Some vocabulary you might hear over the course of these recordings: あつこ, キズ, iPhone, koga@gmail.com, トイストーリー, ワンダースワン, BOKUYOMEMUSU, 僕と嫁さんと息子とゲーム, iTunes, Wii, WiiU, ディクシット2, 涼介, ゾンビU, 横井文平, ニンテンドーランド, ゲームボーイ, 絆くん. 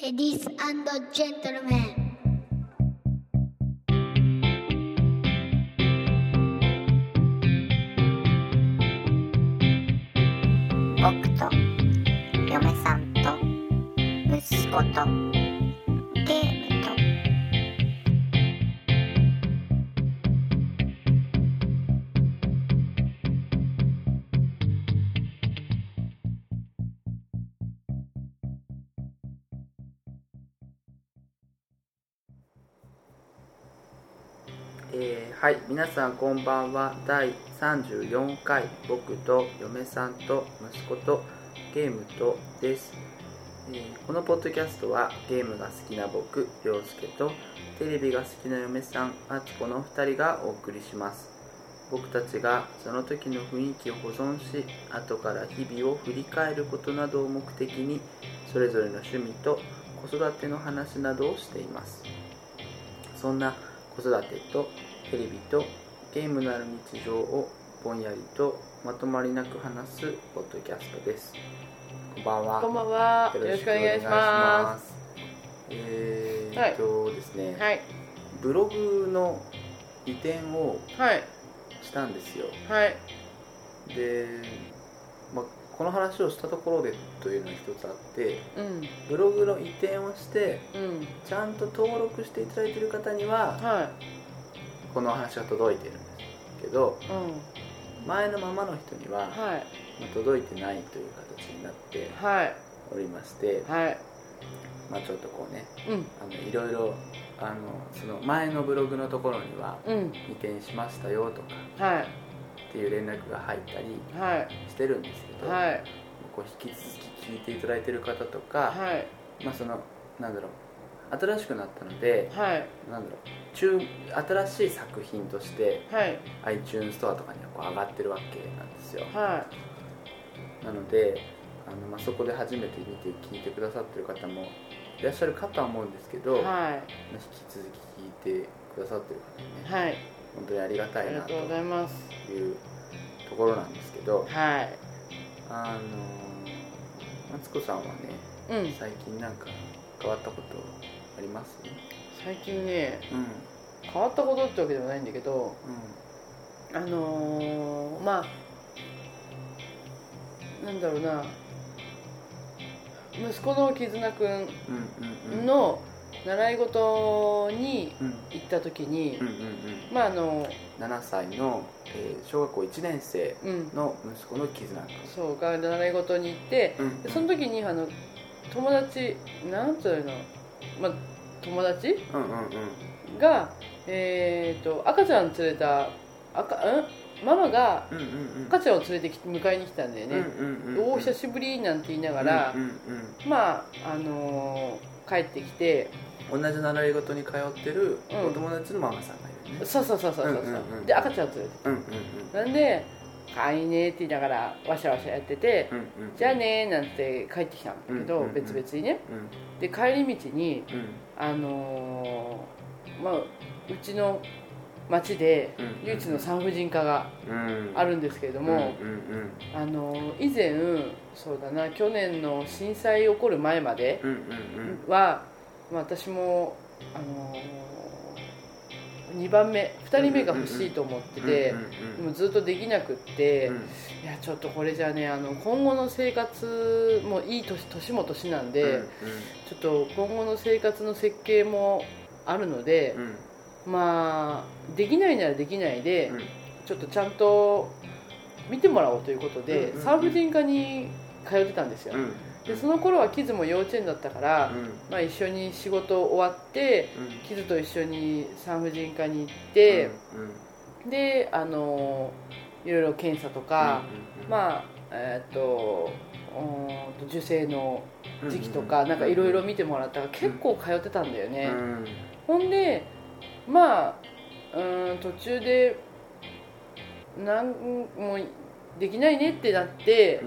Ladies and gentlemen. 僕と嫁さんと息子とゲームと。はい、皆さんこんばんは。第34回僕と嫁さんと息子とゲームとです。このポッドキャストはゲームが好きな僕、涼介とテレビが好きな嫁さん、あつこの2人がお送りします。僕たちがその時の雰囲気を保存し、後から日々を振り返ることなどを目的に、それぞれの趣味と子育ての話などをしています。そんな子育てとテレビとゲームのある日常をぼんやりとまとまりなく話すポッドキャストです。こんばんは。こんばんは。よろしくお願いします。ですね、はい、ブログの移転をしたんですよ。はい、で、この話をしたところでというのが一つあって、うん、ブログの移転をして、うん、ちゃんと登録していただいている方には、はいこの話が届いてるんですけど、うん、前のままの人には、はい届いてないという形になっておりまして、はいちょっとこうね、うん、いろいろその前のブログのところには、うん、移転しましたよとか、はい、っていう連絡が入ったりしてるんですけど、はい、こう引き続き聞いていただいてる方とか、はいそのなんだろう新しくなったので、はい、なんだろう新しい作品として、はい、iTunes ストアとかにはこう上がってるわけなんですよ。はい、なのでそこで初めて見て聞いてくださってる方もいらっしゃるかとは思うんですけど、はい、引き続き聞いてくださってる方にね、はい、本当にありがたいなというところなんですけど、はい、マツコさんはね、うん、最近なんか変わったことあります？最近ね、うん、変わったことってわけではないんだけど、うん、なんだろうな、息子の絆くんの習い事に行った時に、7歳の、小学校1年生の息子の絆くん、うん、そうが習い事に行って、うん、でその時に友達なんていうの、友達、うんうんうん、が、赤ちゃん連れたママが赤ちゃんを連れてきて迎えに来たんだよね。お久しぶりなんて言いながら、うんうんうん、帰ってきて同じ習い事に通ってるお友達のママさんがいるね、うん、そう、で赤ちゃんを連れてきた、うんうんうん、なんでかわいいねって言いながらわしゃわしゃやってて、うんうん、じゃあねなんて帰ってきたんだけど、うんうんうん、別々にね、うん、で帰り道に、うん、うちの町で唯一の産婦人科があるんですけれども、うんうんうん、以前そうだな去年の震災起こる前までは、うんうんうん、私も2人目が欲しいと思ってて、でもずっとできなくって、いやちょっとこれじゃね今後の生活もいい年も年なんで、ちょっと今後の生活の設計もあるので、できないならできないで、ちょっとちゃんと見てもらおうということで、産婦人科に通ってたんですよ。でその頃はキズも幼稚園だったから、一緒に仕事終わって、キズと一緒に産婦人科に行って、でいろいろ検査とか、受精の時期とか、なんかいろいろ見てもらったから結構通ってたんだよね。ほんで途中でできないねってなって、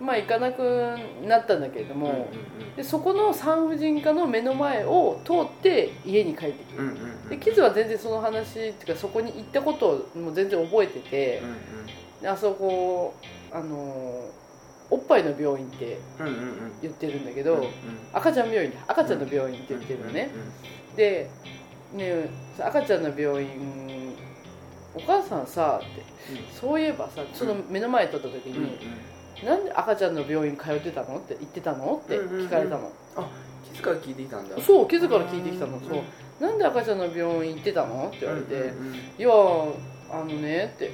行かなくなったんだけれども、でそこの産婦人科の目の前を通って家に帰ってきて、でキズは全然その話っていうかそこに行ったことをもう全然覚えてて、あそこおっぱいの病院って言ってるんだけど、うんうんうん、赤ちゃん病院だ、赤ちゃんの病院って言ってるのね、うんうんうん、で、ね、赤ちゃんの病院お母さんさって、うん、そういえばさ、その目の前に撮った時に、うんうん、なんで赤ちゃんの病院通ってたのって言ってたのって聞かれたの、うんうんうん、あ、気づから聞いてきたんだ。そう、気づから聞いてきたの、うんうん、そう、なんで赤ちゃんの病院行ってたのって言われて、うんうんうん、いやあのねって、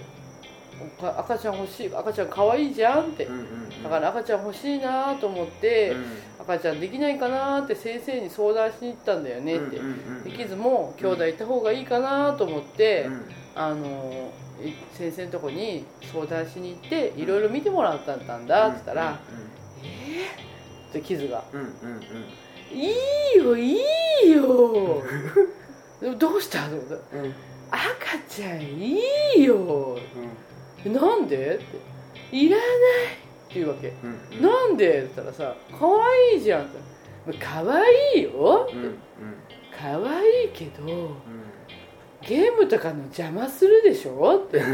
赤ちゃん欲しい、赤ちゃん可愛いじゃんって、うんうんうん、だから赤ちゃん欲しいなと思って、うん、赤ちゃんできないかなって先生に相談しに行ったんだよねって、うんうんうん、できずも兄弟いた方がいいかなと思って、うん、先生のとこに相談しに行っていろいろ見てもらったんだって言ったら、うんうんうん、ってキズが、うんうんうん、いいよいいよでもどうしたの、うん、赤ちゃんいいよ、うん、なんでっていらないっていうわけ、うんうん、なんでって言ったらさ、かわいいじゃんって、かわいいよって、うんうん、かわいいけど、うん、ゲームとかの邪魔するでしょってあ、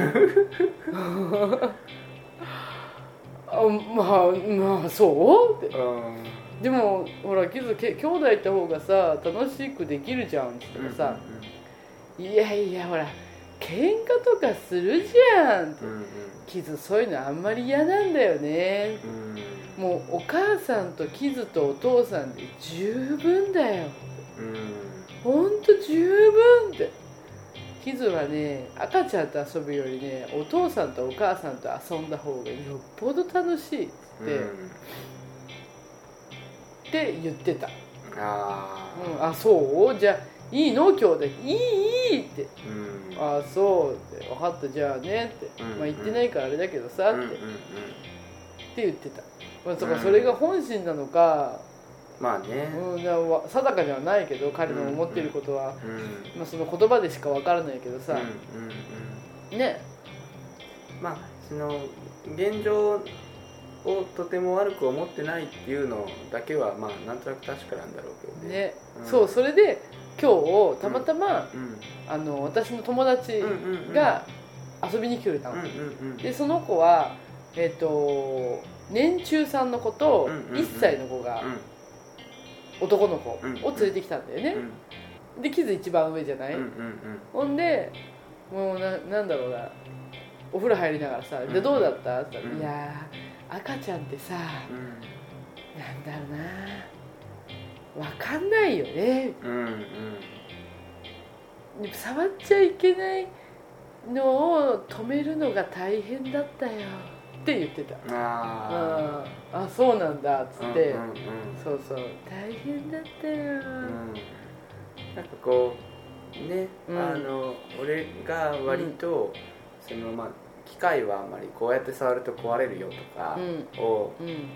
まあそうって、うん、でもほらキズ兄弟いた方がさ楽しくできるじゃんって言ったらさ、うんうんうん、いやいやほら喧嘩とかするじゃんって、うんうん、キズそういうのあんまり嫌なんだよね、うん、もうお母さんとキズとお父さんで十分だよ、うん、ほんと十分って、キズはね、赤ちゃんと遊ぶよりね、お父さんとお母さんと遊んだ方がよっぽど楽しいって、うん、って言ってた。あ、うん、あ、そうじゃあいいの兄弟、いいって、うん、あ、そうって、分かった、じゃあねって、うんうん、まあ、言ってないからあれだけどさって、うんうんうん、って言ってた。まあ、それが本心なのか、まあね、うん、定かではないけど彼の思っていることは、うんうん、まあ、その言葉でしか分からないけどさ、うんうんうん、ね、まあその現状をとても悪く思ってないっていうのだけはまあなんとなく確かなんだろうけど ね、うん、そう、それで今日たまたま、うんうん、私の友達が遊びに来てくれたの、うんうんうん、でその子は年中さんの子と1歳の子が、うんうんうん、男の子を連れてきたんだよね、うんうん、でキズ一番上じゃない、うんうんうん、ほんでもう なんだろうな、お風呂入りながらさ、うん、でどうだったって言ったら、うん、いや赤ちゃんってさ、うん、なんだろうな、分かんないよね、うんうん、で触っちゃいけないのを止めるのが大変だったよって言ってた。あ、そうなんだっつって、うんうんうん、そうそう、大変だったよ、うん、なんかこうね、うん、俺が割と、うん、そのまあ機械はあんまりこうやって触ると壊れるよとかを伝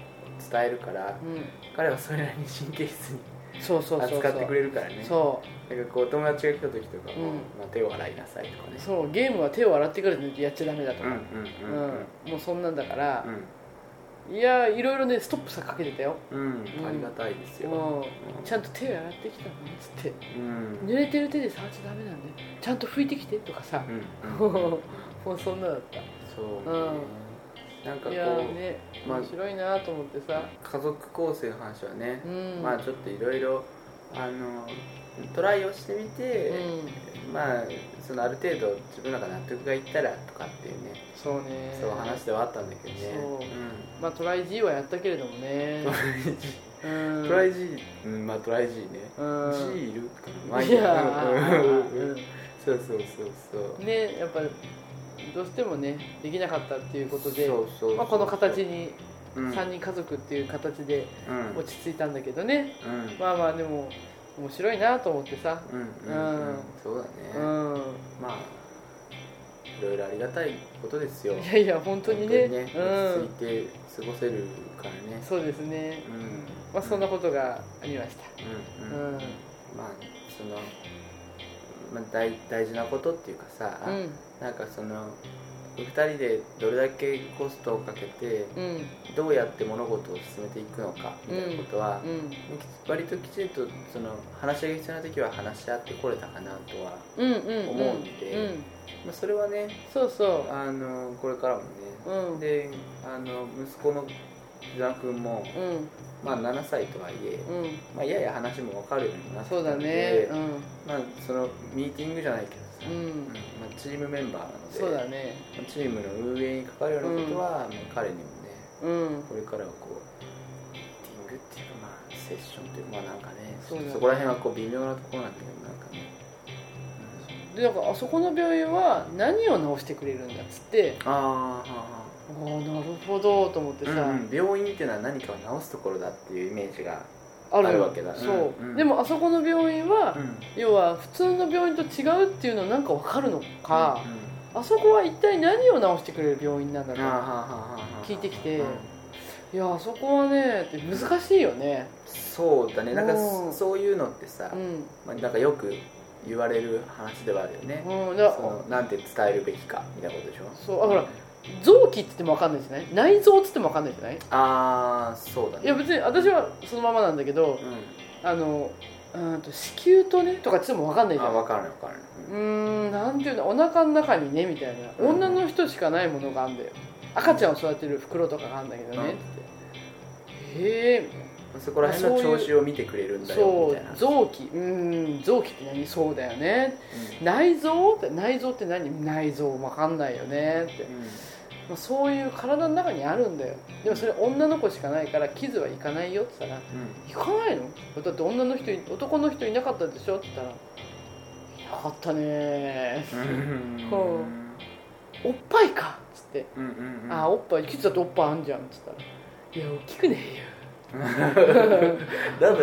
えるから、うんうん、彼はそれなりに神経質に扱ってくれるからね。そうなんかこう友達が来た時とかも、うん、まあ、手を洗いなさいとかね。そう、ゲームは手を洗ってからやっちゃダメだとか、うんうんうんうん、もうそんなんだから、うん、いやいろいろねストップさかけてたよ、うんうん、ありがたいですよ、うん、ちゃんと手を洗ってきたのっつって、うん、濡れてる手で触っちゃダメなんでちゃんと拭いてきてとかさ、うんうん、もうそんなだった。そう、うん、なんかこう、いやね、面白いなと思ってさ、家族構成の話はね、うん、まあちょっといろいろトライをしてみて、うん、まあそのある程度自分の中納得がいったらとかっていうね、そうね、そう話ではあったんだけどね、そう、うん、まあトライ G はやったけれどもね、うん、トライ G、うん、まあトライ G ね、うん、G いるかな、まあいいや、うん、そうそうそうそうね、やっぱどうしてもねできなかったっていうことで、そうそうそうそう、まあ、この形に、うん、3人家族っていう形で落ち着いたんだけどね、うん、まあまあでも面白いなと思ってさ、うんうんうんうん、そうだね、うん、まあいろいろありがたいことですよ。いやいや本当に ね、落ち着いて過ごせるからね、うん、そうですね、うん、まあそんなことがありました、うんうんうん、まあそのまあ、大事なことっていうかさ、うん、なんかその2人でどれだけコストをかけて、うん、どうやって物事を進めていくのかみたいなことは、うんうん、割ときちんとその話し合いが必要な時は話し合ってこれたかなとは思うんで、うんうんうん、まあ、それはね、そうそう、これからもね、うん、で息子の伊沢くんも、うん、まあ7歳とはいえ、うん、まあやや話も分かるようになってきたので、そうだね、うん、まあそのミーティングじゃないけどさ、うんうん、まあ、チームメンバーなので、そうだね、チームの運営にかかるようなことは、うん、もう彼にもね、うん、これからはこうミーティングっていうか、まあセッションっていうか、まあなんかね、そこら辺はこう微妙なところなんだけど、なんかね。で、だからあそこの病院は何を直してくれるんだっつって、ああなるほどと思ってさ、うん、病院っていうのは何かを治すところだっていうイメージがあるわけだ、そう、うん、でもあそこの病院は、うん、要は普通の病院と違うっていうのはなんか分かるのか、うんうん、あそこは一体何を治してくれる病院なんだろう聞いてきて、うん、いやあそこはねって難しいよね、そうだね、なんかそういうのってさ、うん、まあ、なんかよく言われる話ではあるよね、うん、だそのなんて伝えるべきかみたいなことでしょ、そう、だから臓器って言っても分かんないじゃない、内臓って言っても分かんないじゃない、ああそうだね、いや別に私はそのままなんだけど、うん、子宮とねとかっても分かんないじゃん、分からない分からない、なんていうの、お腹の中にねみたいな、うん、女の人しかないものがあるんだよ、赤ちゃんを育てる袋とかがあるんだけどね、うん、ってへえみたいな、そこら辺の調子を見てくれるんだよみたいな、そう、臓器って何、そうだよね、うん、内臓って何、内臓分かんないよねって、うん、まあ、そういう体の中にあるんだよ、でもそれ女の子しかないから傷はいかないよって言ったら、うん、いかないのだって女の人男の人いなかったでしょって言ったら、いなかったねーこうおっぱいかっつって、うんうんうん、あおっぱい傷だっておっぱいあんじゃんって言ったら、いや大きくねえよなんだよ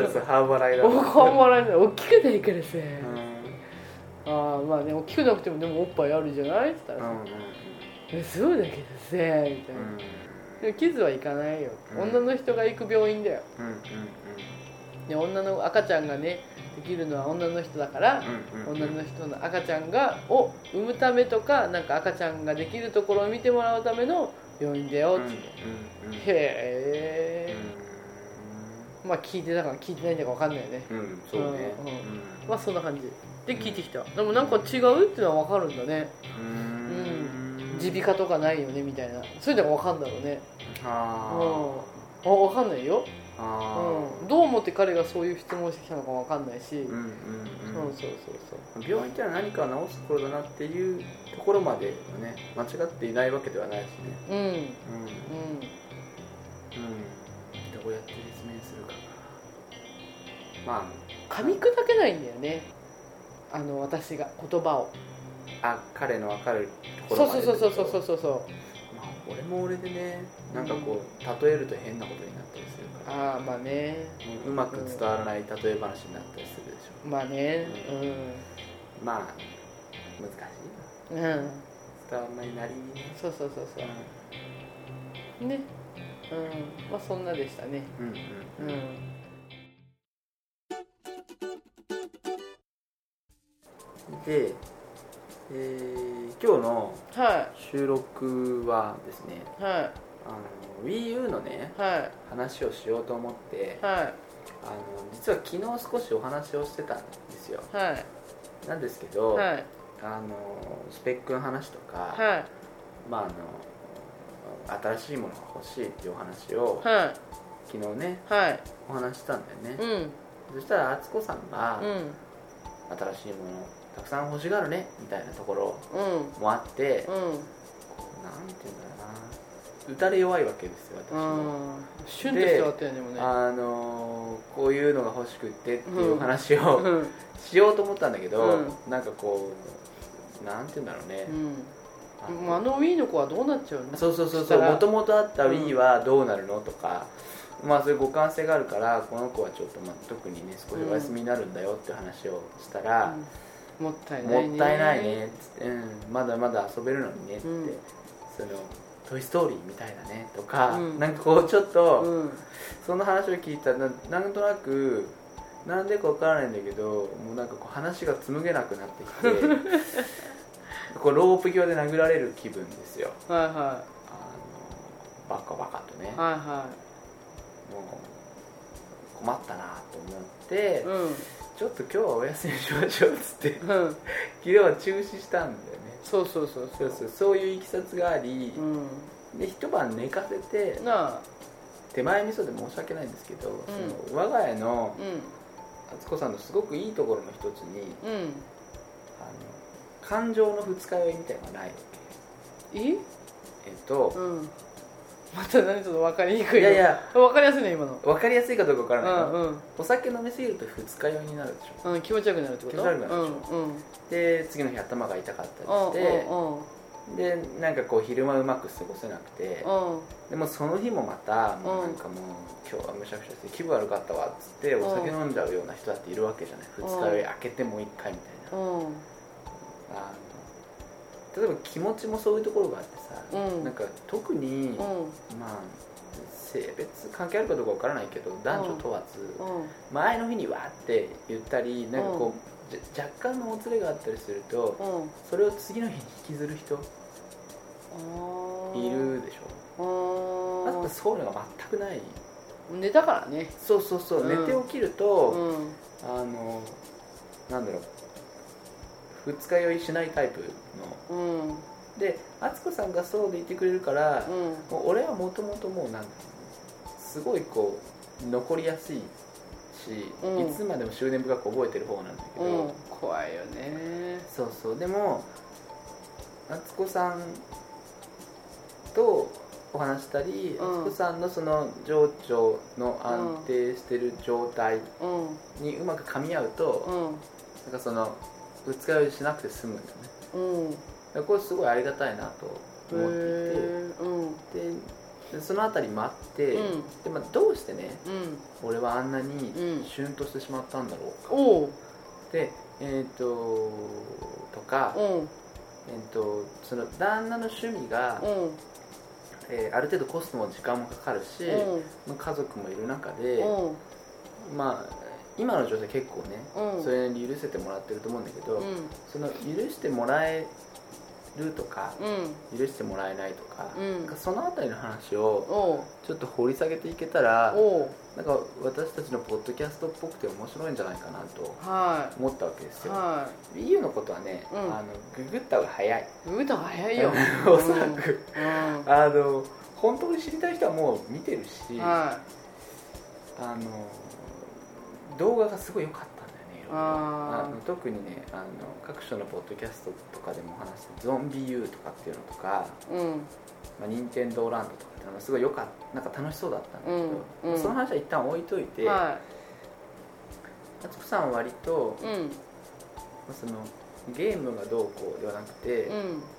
それ、半笑いだろ、半笑いだろ、大きくないからさ、うん、ああまあね、大きくなくてもでもおっぱいあるじゃないって言ったらさ、うん、そうだけどさみたいな、うん、でも傷はいかないよ、うん、女の人が行く病院だよ、うんうんうん、で女の赤ちゃんがねできるのは女の人だから、うんうんうん、女の人の赤ちゃんがを産むためとか、なんか赤ちゃんができるところを見てもらうための病院だよって、うんうんうん、へえ、うん、まあ聞いてたから聞いてないんだか分かんないよね、うん、そうね、うんうん、まあそんな感じで聞いてきた、うん、でもなんか違うっていうのは分かるんだね、うん、耳鼻科とかないよねみたいな、そういうのが分かんだろうね、あ、うん、あ分かんないよ、あ、うん、どう思って彼がそういう質問してきたのか分かんないし、うんうんうん、そうそうそうそう、病院ってのは何かを治すところだなっていうところまではね間違っていないわけではないしね、うんうんうん、うん、どうやって説明するかな、まあ噛み砕けないんだよね、私が言葉を、あ、彼の分かるところまで、そう、まあ、俺も俺でね、なんかこう例えると変なことになったりするから、ああまあね、うまく伝わらない例え話になったりするでしょ、うん、まあね、うん、うん、まあ難しいな、うん、伝わらないなりにね、そう、うん、ね、うん、まあそんなでしたね、うんうんうん、で、今日の収録はですね、はい、WiiU のね、はい、話をしようと思って、はい、実は昨日少しお話をしてたんですよ、はい、なんですけど、はい、スペックの話とか、はい、まあ新しいものが欲しいっていうお話を、はい、昨日ね、はい、お話したんだよね、うん、そしたら敦子さんが、うん、新しいものたくさん欲しがるねみたいなところもあって、うん、なんていうんだろうな、打たれ弱いわけですよ私も、旬としてはあったよね、もね、こういうのが欲しくってっていう話を、うん、しようと思ったんだけど、うん、なんかこうなんていうんだろうね、うん、Wii の子はどうなっちゃうの、そう、もともとあった Wii はどうなるのとか、まあそういう互換性があるからこの子はちょっと、まあ、特にね少しお休みになるんだよって話をしたら、うん、もったいないねっつって、うん、まだまだ遊べるのにねって、うん、そのトイストーリーみたいだねとか、うん、なんかこうちょっと、うん、その話を聞いたらなんとなくなんでかわからないんだけど、もうなんかこう話が紡げなくなってきてこうロープ際で殴られる気分ですよ、はいはい、バカバカとね、はいはい、もう困ったなと思って、うん、ちょっと今日はお休みしましょうっつって、うん、昨日は中止したんだよね、そういういきさつがあり、うん、で一晩寝かせて手前味噌で申し訳ないんですけど、うん、その我が家の敦子さんのすごくいいところの一つに、うん、感情の二日酔いみたいなのがないわけ。うん、また何ちょっと分かりにくい。いやいや分かりやすいね今の。分かりやすいかどうか分からないけど、うんうん、お酒飲みすぎると二日酔いになるでしょ、うん、気持ちよくなるってこと。気持ち悪くなるでしょ、うんうん、で次の日頭が痛かったりして、うんうんうん、でなんかこう昼間うまく過ごせなくて、うん、でもその日もまたもうなんかもう今日はむしゃくしゃして気分悪かったわっつってお酒飲んじゃうような人だっているわけじゃない。二日酔い明けてもう一回みたいな、うん、例えば気持ちもそういうところがあってさ、うん、なんか特に、うん、まあ性別関係あるかどうかわからないけど男女問わず、うん、前の日にわーって言ったりなんかこう、うん、若干のおつれがあったりすると、うん、それを次の日に引きずる人いるでしょ。だってそういうのが全くない。寝たからね。そうそうそう、うん、寝て起きると、うん、なんだろう二日酔いしないタイプの、うん、で敦子さんがそうでいてくれるから、うん、もう俺はもともともうなんだろうすごいこう残りやすいし、うん、いつまでも執念深く覚えてる方なんだけど、うん、怖いよね。そうそう。でも敦子さんとお話したり、うん、敦子さんのその情緒の安定してる状態にうまくかみ合うと、うん、なんかその二日酔いしなくて済むんだよね、うん、これすごいありがたいなと思っていて、うん、でそのあたり待って、うんでまあ、どうしてね、うん、俺はあんなにシュンとしてしまったんだろうか、うん、でとか、うんその旦那の趣味が、うんある程度コストも時間もかかるし、うん、家族もいる中で、うん、まあ今の女性結構ね、うん、それに許せてもらってると思うんだけど、うん、その許してもらえるとか、うん、許してもらえないとか、うん、なんかそのあたりの話をちょっと掘り下げていけたらなんか私たちのポッドキャストっぽくて面白いんじゃないかなと思ったわけですよ、はい、WiiU のことはね、うん、ググった方が早い。ググった方が早いよおそらく、うん、本当に知りたい人はもう見てるし、はい、動画がすごい良かったんだよね。いろいろ特にね各所のポッドキャストとかでも話してゾンビ U とかっていうのとか、うんまあ、ニンテンドーランドとかっていうのがすごい良かったなんか楽しそうだったんだけど、うん、その話は一旦置いといて、はい、敦子さんは割と、うんそのゲームがどうこうではなくて、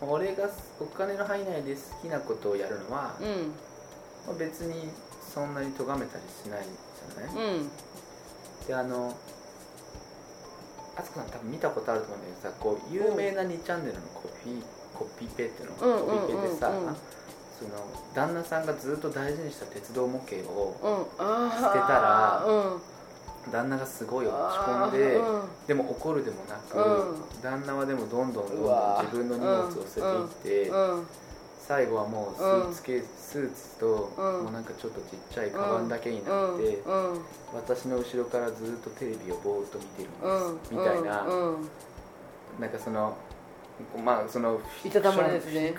うん、俺がお金の範囲内で好きなことをやるのは、うんまあ、別にそんなに咎めたりしないじゃない、うんで敦子さん多分見たことあると思うんだけどさこう有名な2チャンネルのコピペっていうのがコピペでさ、うんうんうん、その旦那さんがずっと大事にした鉄道模型を捨てたら、うん、旦那がすごい落ち込んで、うん、でも怒るでもなく、うん、旦那はでもどんどん自分の荷物を捨てていって、うんうん、最後はもうスーツと、うん、もうなんかちょっとちっちゃいカバンだけになって、うんうん、私の後ろからずっとテレビをぼーっと見てるんです、うん、みたいな、うん、なんかそのまあそのフィク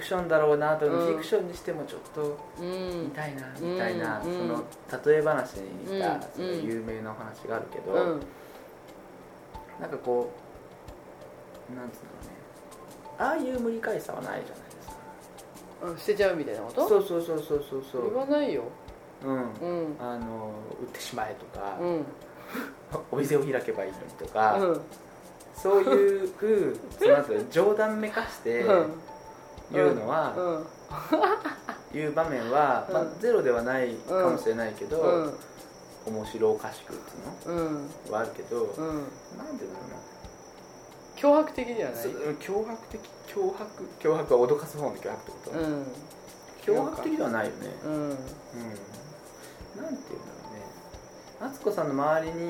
ションだろうなと、うん、フィクションにしてもちょっと見たいな、うん、みたいな、うん、その例え話に似た、うん、その有名なお話があるけど、うん、なんかこうなんつうんだろうねああいう無理解さはないじゃない。捨てちゃうみたいなこと？そうそうそうそうそうそう。言わないよ。うん。うん、売ってしまえとか、うん、お店を開けばいいのにとか、うん、そういうその後冗談めかして言うのは、うんうん、言う場面は、まあ、ゼロではないかもしれないけど、うん、面白おかしくっていうの、うん、はあるけど、うん、なんでだろうな。脅迫的ではない。脅迫は脅かす方の脅迫ってこと、うん。脅迫的ではないよね。うん。うん、なんていうんだろうね。敦子さんの周りに、う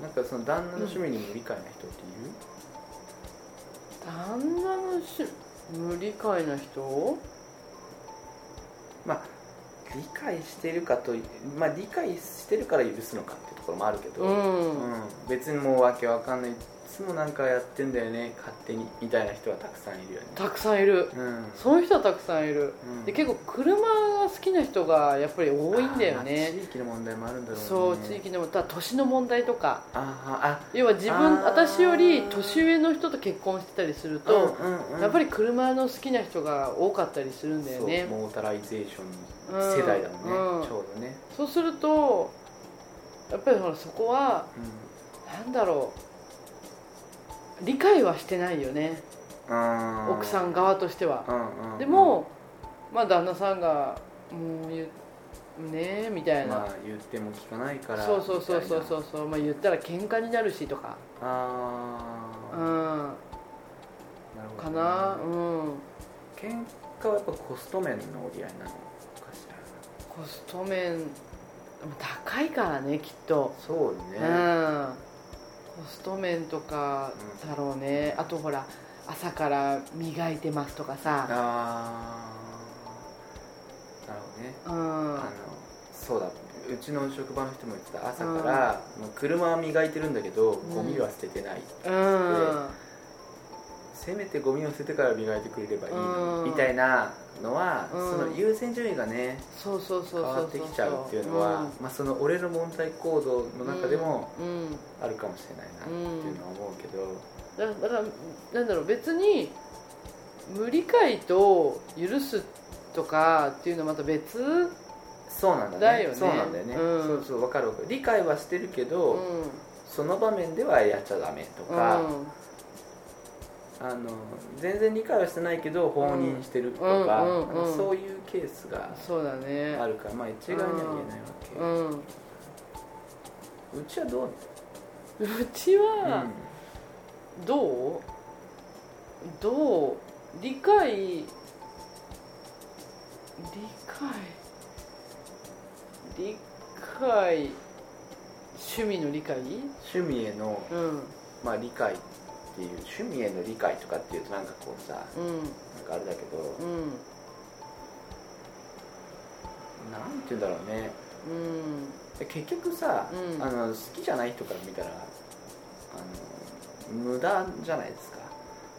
ん、なんかその旦那の趣味に無理解な人っている？うん、旦那の無理解な人？まあ理解してるかと、まあ理解してるから許すのかってところもあるけど、うんうん、別にもうわけわかんない。つもなんかやってんだよね勝手にみたいな人はたくさんいるよね。たくさんいる、うん、そういう人はたくさんいる、うん、で結構車が好きな人がやっぱり多いんだよね。地域の問題もあるんだろうね。そう地域の問題、年の問題とか、ああ要は私より年上の人と結婚してたりすると、うんうんうん、やっぱり車の好きな人が多かったりするんだよね。そうモータライゼーションの世代だもんね、うんうん、ちょうどね。そうするとやっぱりそこは、うん、なんだろう理解はしてないよね、うん、奥さん側としては、うんうん、でも、まあ、旦那さんがもう言うねみたいな、まあ、言っても聞かないからそうそうそうそうそうそう、まあ、言ったら喧嘩になるしとかあうんなるほど、ね、かなうん喧嘩はやっぱコスト面の折り合いなのかしら。コスト面高いからねきっと。そうね、うんコスト面とかだろうね、うん、あとほら朝から磨いてますとかさあなるほどね、うん、そうだうちの職場の人も言ってた朝から、うん、車は磨いてるんだけどゴミは捨ててないって言って、うん、せめてゴミを捨ててから磨いてくれればいいの、うん、みたいなのは、うん、その優先順位がねそうそうそうそう変わってきちゃうっていうのは、うんまあ、その俺の問題行動の中でもあるかもしれないなっていうのは思うけど、うんうん、だからなんだろう別に無理解と許すとかっていうのはまた別そうなんだねだよねそうなんだよね、うん、そうそう分かる分かる理解はしてるけど、うん、その場面ではやっちゃダメとか、うん全然理解はしてないけど放任してるとか、うんうんうん、そういうケースがあるから、ね、まあ一概には言えないわけ、うん、うちはどううちはどう理解趣味の理解趣味への、うん、まあ理解っていう趣味への理解とかっていうとなんかこうさ、うん、なんかあれだけど、うん、なんていうんだろうね、うん、結局さ、うん、好きじゃない人から見たら無駄じゃないですか、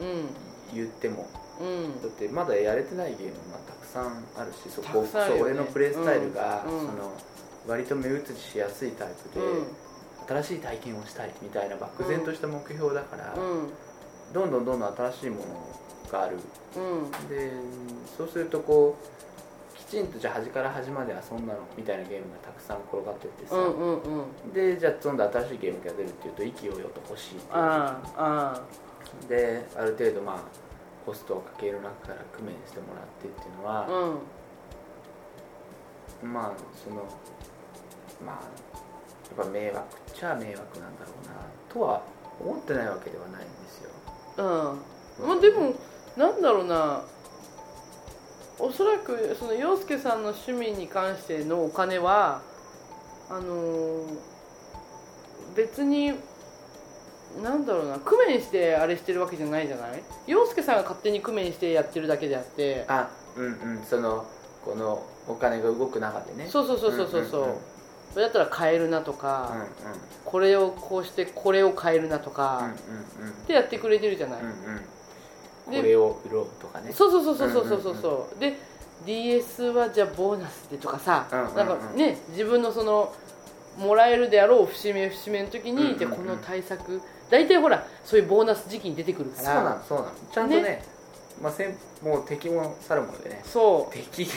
うん、言っても、うん、だってまだやれてないゲームがたくさんあるし、そう俺のプレイスタイルが、うん、割と目移りしやすいタイプで、うん新しい体験をしたいみたいな漠然とした目標だから、うん、どんどん新しいものがある、うん、でそうするとこうきちんとじゃあ端から端まで遊んだのみたいなゲームがたくさん転がってってさ、うんうんうん、でじゃあ今度新しいゲームが出るっていうと勢いよと欲しいっていうである程度まあコストをかける中から工面してもらってっていうのは、うん、まあやっぱ迷惑っちゃ迷惑なんだろうなとは思ってないわけではないんですよ。うん。まあ、でもなんだろうな、おそらくその陽介さんの趣味に関してのお金は別になんだろうな工面してあれしてるわけじゃないじゃない？陽介さんが勝手に工面してやってるだけであって。あ、うんうん。このお金が動く中でね。そう。うんうんうんだったら買えるなとか、うんうん、これをこうしてこれを買えるなとか、うんうんうん、ってやってくれてるじゃない、うんうん、でこれを売ろうとかねそうで DS はじゃあボーナスでとかさ、うんうんうん、なんかね自分のそのもらえるであろう節目の時に、うんうんうん、じゃこの対策大体ほらそういうボーナス時期に出てくるからそうなんちゃんとねまあ、もう敵も去るものでねそう 敵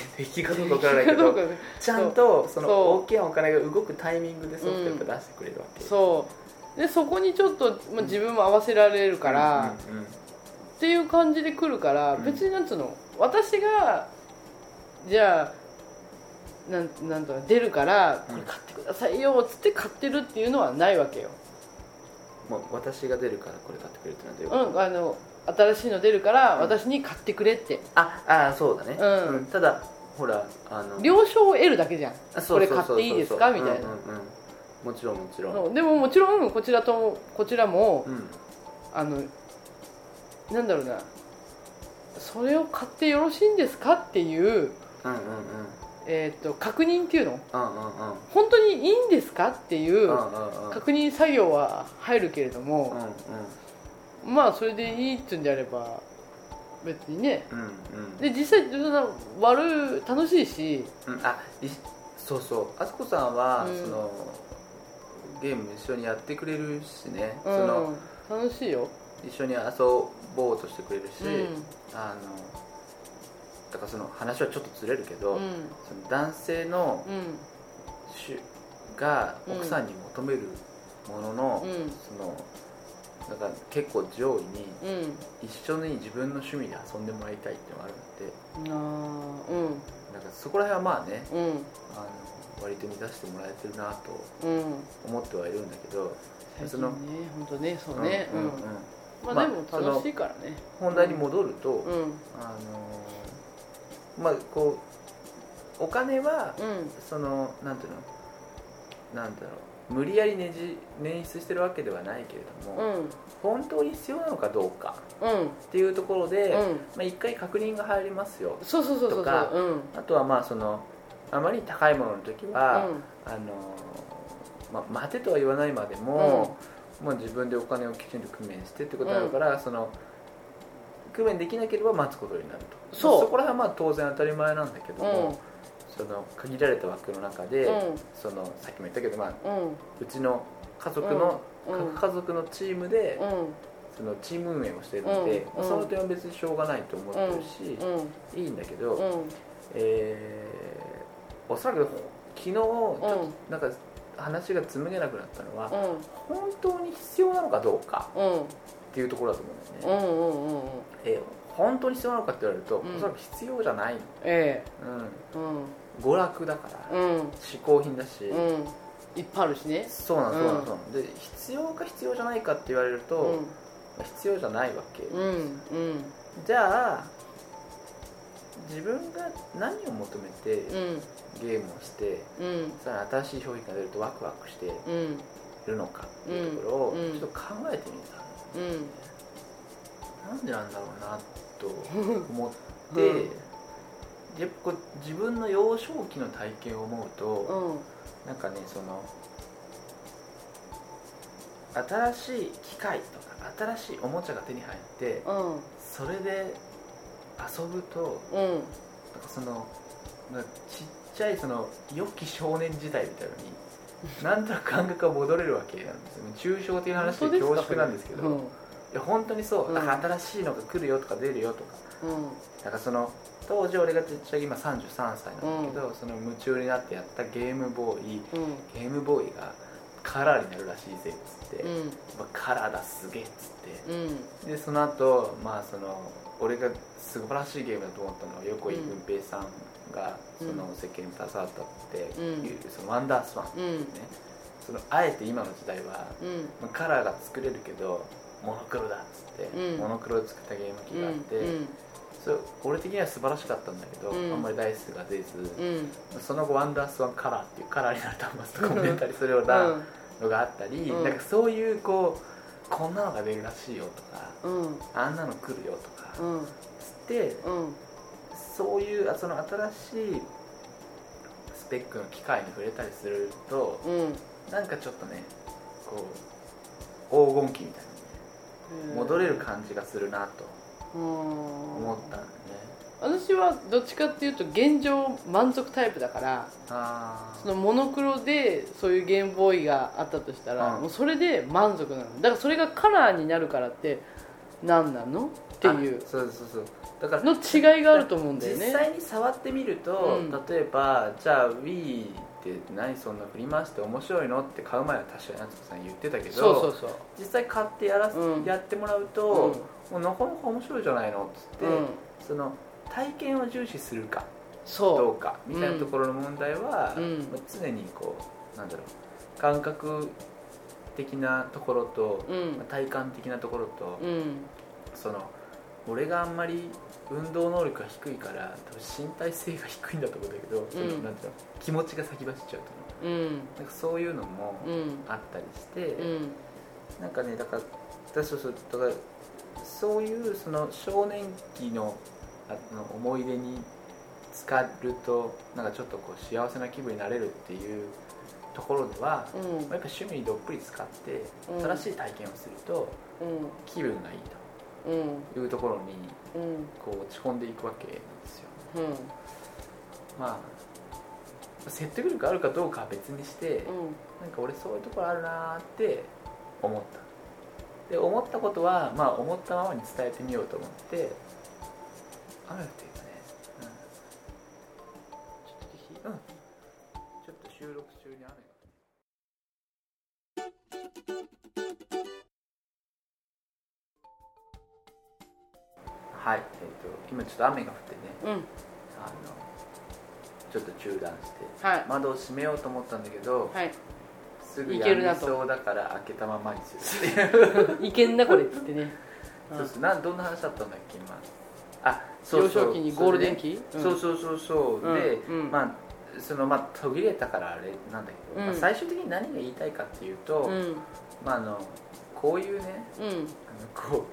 かどうか分からないけどちゃんとその大きなお金が動くタイミングでソフトウェア出してくれるわけ、うん、そうでそこにちょっと、まあ、自分も合わせられるから、うんうんうん、っていう感じで来るから、うん、別になんつうの私がじゃあなんとか出るから、うん、これ買ってくださいよっつって買ってるっていうのはないわけよ。もう私が出るからこれ買ってくれってなんていうこと、うん新しいの出るから私に買ってくれって、うん、あそうだね、うんうん、ただほら了承を得るだけじゃん。これ買っていいですかみたいな、うんうんうん、もちろんでももちろんこちらも、うん、なんだろうなそれを買ってよろしいんですかっていう、うんうんうん確認っていうの、うんうんうん、本当にいいんですかっていう確認作業は入るけれども、うんうんまあそれでいいっていうんであれば別にね、うんうん、で実際楽しいし、うん、あそうそう、あすこさんは、うん、そのゲーム一緒にやってくれるしね、うん、その楽しいよ、一緒に遊ぼうとしてくれるし、うん、だからその話はちょっとずれるけど、うん、その男性の、うん、が奥さんに求めるものの、うん、そのだから結構上位に、うん、一緒に自分の趣味で遊んでもらいたいっていうのがあるので、うん、なんかそこら辺はまあね、うん、割と満たしてもらえてるなと思ってはいるんだけど、うん、そのね、本当ね、そうね、うんうんうん、まあでも楽しいからね、まあ、本題に戻ると、うんうん、まあこうお金は、うん、そのなんだろう、無理やり捻出してるわけではないけれども、うん、本当に必要なのかどうか、うん、っていうところで、うん、まあ、一回確認が入りますよとか、あとはまあそのあまり高いものの時は、うん、まあ、待てとは言わないまでも、うん、まあ、自分でお金をきちんと工面してってことになるから、うん、その工面できなければ待つことになると、 そう、まあ、そこら辺はまあ当然当たり前なんだけども、うん、その限られた枠の中で、うん、そのさっきも言ったけど、まあ、うん、うちの家族の、うん、各家族のチームで、うん、そのチーム運営をしているので、うん、その点は別にしょうがないと思ってるし、うん、いいんだけど、うん、おそらく昨日ちょっとなんか話が紡げなくなったのは、うん、本当に必要なのかどうかっていうところだと思うんですね。本当に必要なのかって言われると、うん、おそらく必要じゃない、うんうん、娯楽だから、うん、嗜好品だし、うん、いっぱいあるしね。そうなんそうなんそうなん、うん、で必要か必要じゃないかって言われると、うん、必要じゃないわけです、うんうん、じゃあ自分が何を求めてゲームをして、うん、さらに新しい商品が出るとワクワクしているのかっていうところをちょっと考えてみた、うんうん、なんでなんだろうなと思って、うん、やっぱこう自分の幼少期の体験を思うと、うん、なんかね、その新しい機械とか新しいおもちゃが手に入って、うん、それで遊ぶと、うん、なんかそのなんかちっちゃいその良き少年時代みたいなのになんとなく感覚が戻れるわけなんですよ。抽象的な話で恐縮なんですけど、うん、いや本当にそう、だから新しいのが来るよとか出るよとか、うん、なんかその当時俺がちっちゃい、今33歳なんだけど、うん、その夢中になってやったゲームボーイ、うん、ゲームボーイがカラーになるらしいぜっつって、うん、カラーだすげえっつって、うん、でその後、まあその俺が素晴らしいゲームだと思ったのは横井文平さんがその設計に携わったっていう、うん、そのワンダースワンっていうね、うん、そのあえて今の時代は、うん、カラーが作れるけどモノクロだっつって、うん、モノクロで作ったゲーム機があって、うんうん、そ俺的には素晴らしかったんだけど、うん、あんまり台数が出ず、うん、その後ワンダースワンカラーっていうカラーになる端末とかも出たりするようなのがあったり、うん、なんかそういうこうこんなのが出るらしいよとか、うん、あんなの来るよとか、うん、つって、うん、そういうその新しいスペックの機械に触れたりすると、うん、なんかちょっとねこう黄金期みたいな、ね、戻れる感じがするなと。思ったね。私はどっちかっていうと現状満足タイプだから、あそのモノクロでそういうゲームボーイがあったとしたら、うん、もうそれで満足なのだから、それがカラーになるからって何なのっていう、そうそうそう、だからの違いがあると思うんだよね。実際に触ってみると、うん、例えばじゃあ Wii って何そんな振り回して面白いのって買う前は確かに夏子さん言ってたけど、そうそうそう、実際買ってうん、やってもらうと、うんもうなかなか面白いじゃないのっつって、うん、その体験を重視するかどうかみたいなところの問題は、うん、常にこうなんだろう感覚的なところと、うん、体感的なところと、うん、その俺があんまり運動能力が低いから多分身体性が低いんだと思うんだけど、うん、そのなんていうの気持ちが先走っちゃうという、うん、なんかそういうのもあったりして、うん、なんかねだから私とかそういうその少年期の思い出に浸かるとなんかちょっとこう幸せな気分になれるっていうところでは、うん、やっぱ趣味にどっぷり使って新しい体験をすると気分がいいというところにこう落ち込んでいくわけなんですよ、うん、まあ説得力あるかどうかは別にして、うん、なんか俺そういうところあるなって思ったで思ったことは、まあ、思ったままに伝えてみようと思って雨降ってるね、うん、ちょっとぜひ、うん収録中に雨がはい、今ちょっと雨が降ってね、うん、ちょっと中断して、はい、窓を閉めようと思ったんだけど、はい、すぐやみそうだから開けたままにするっていけんなこれっつってねそうそうどんな話だったんだっけ今あ、そうそう幼少期にゴールデン期そうそうそうそうで、うん、まあそのまあ、途切れたからあれなんだけど、うんまあ、最終的に何が言いたいかっていうと、うんまあ、こういうね、うん、こ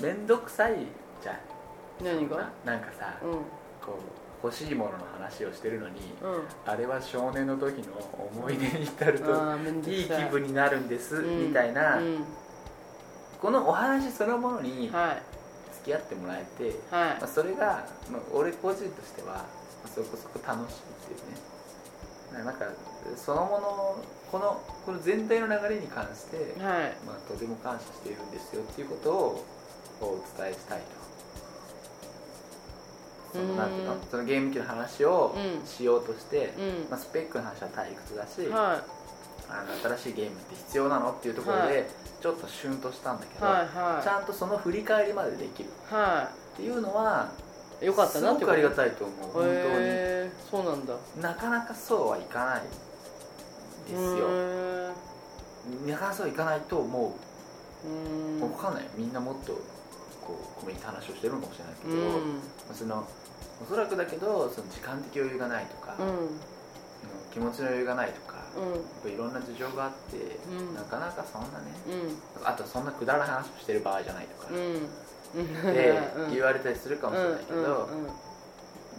う面倒くさいじゃん何がなんかさ、うん、こう欲しいものの話をしてるのに、うん、あれは少年の時の思い出に至ると、うん、いい気分になるんです、うん、みたいな、うん、このお話そのものに付き合ってもらえて、はいまあ、それが、まあ、俺個人としてはそこそこ楽しいっていうねなんかそのものこの全体の流れに関して、はいまあ、とても感謝しているんですよっていうことをお伝えしたいとなんていうのそのゲーム機の話をしようとして、うんまあ、スペックの話は退屈だし、はい、新しいゲームって必要なのっていうところでちょっとシュンとしたんだけど、はいはい、ちゃんとその振り返りまでできる、はい、っていうのは良かったなってすごくありがたいと思う本当に、そうなんだなかなかそうはいかないですよなかなかそうはいかないと思う分かんないみんなもっとこうコメント話をしてるのかもしれないけど、うん、おそらくだけどその時間的余裕がないとか、うん、気持ちの余裕がないとか、うん、いろんな事情があって、うん、なかなかそんなね、うん、あとそんなくだらない話をしてる場合じゃないとか、うんって言われたりするかもしれないけど、うんうんうん、やっ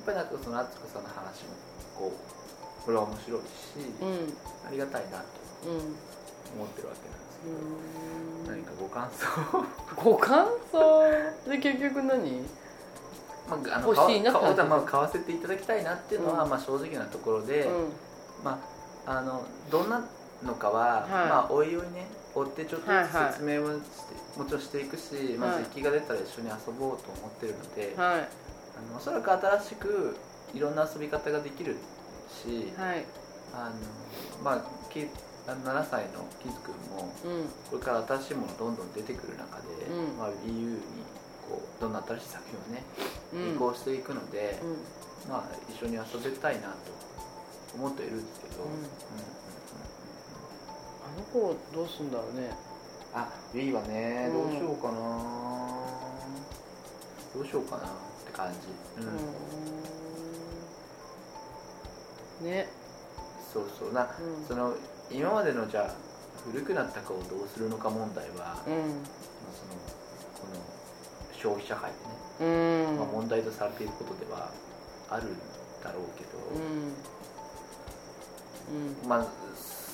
ぱりなんかその敦子さんの話もこれは面白いし、うん、ありがたいなと思ってるわけなんですけど、うん、何かご感想ご感想で結局何？まあ、欲しいなってことはまあ買わせていただきたいなっていうのは、うんまあ、正直なところで、うんまあ、どんなのかは、はいまあ、おいおいね追ってちょっとずつ説明も、はいはい、もちろんしていくし、まあ、実機が出たら一緒に遊ぼうと思ってるので、はい、おそらく新しくいろんな遊び方ができるし、はいまあ、7歳のキズくんも、うん、これから新しいものどんどん出てくる中で、うんまあ、WiiU にこうどんな新しい作品をね移行していくので、うんまあ、一緒に遊べたいなと思っているんですけど、うんうんあの子どうすんだろうねあ、いいわね、うん、どうしようかなどうしようかなって感じ、うん、ねそうそうな、うん、今までのじゃあ古くなった子をどうするのか問題は、うん、この消費社会でね、うんまあ、問題とされていることではあるんだろうけど、うんうん、まあ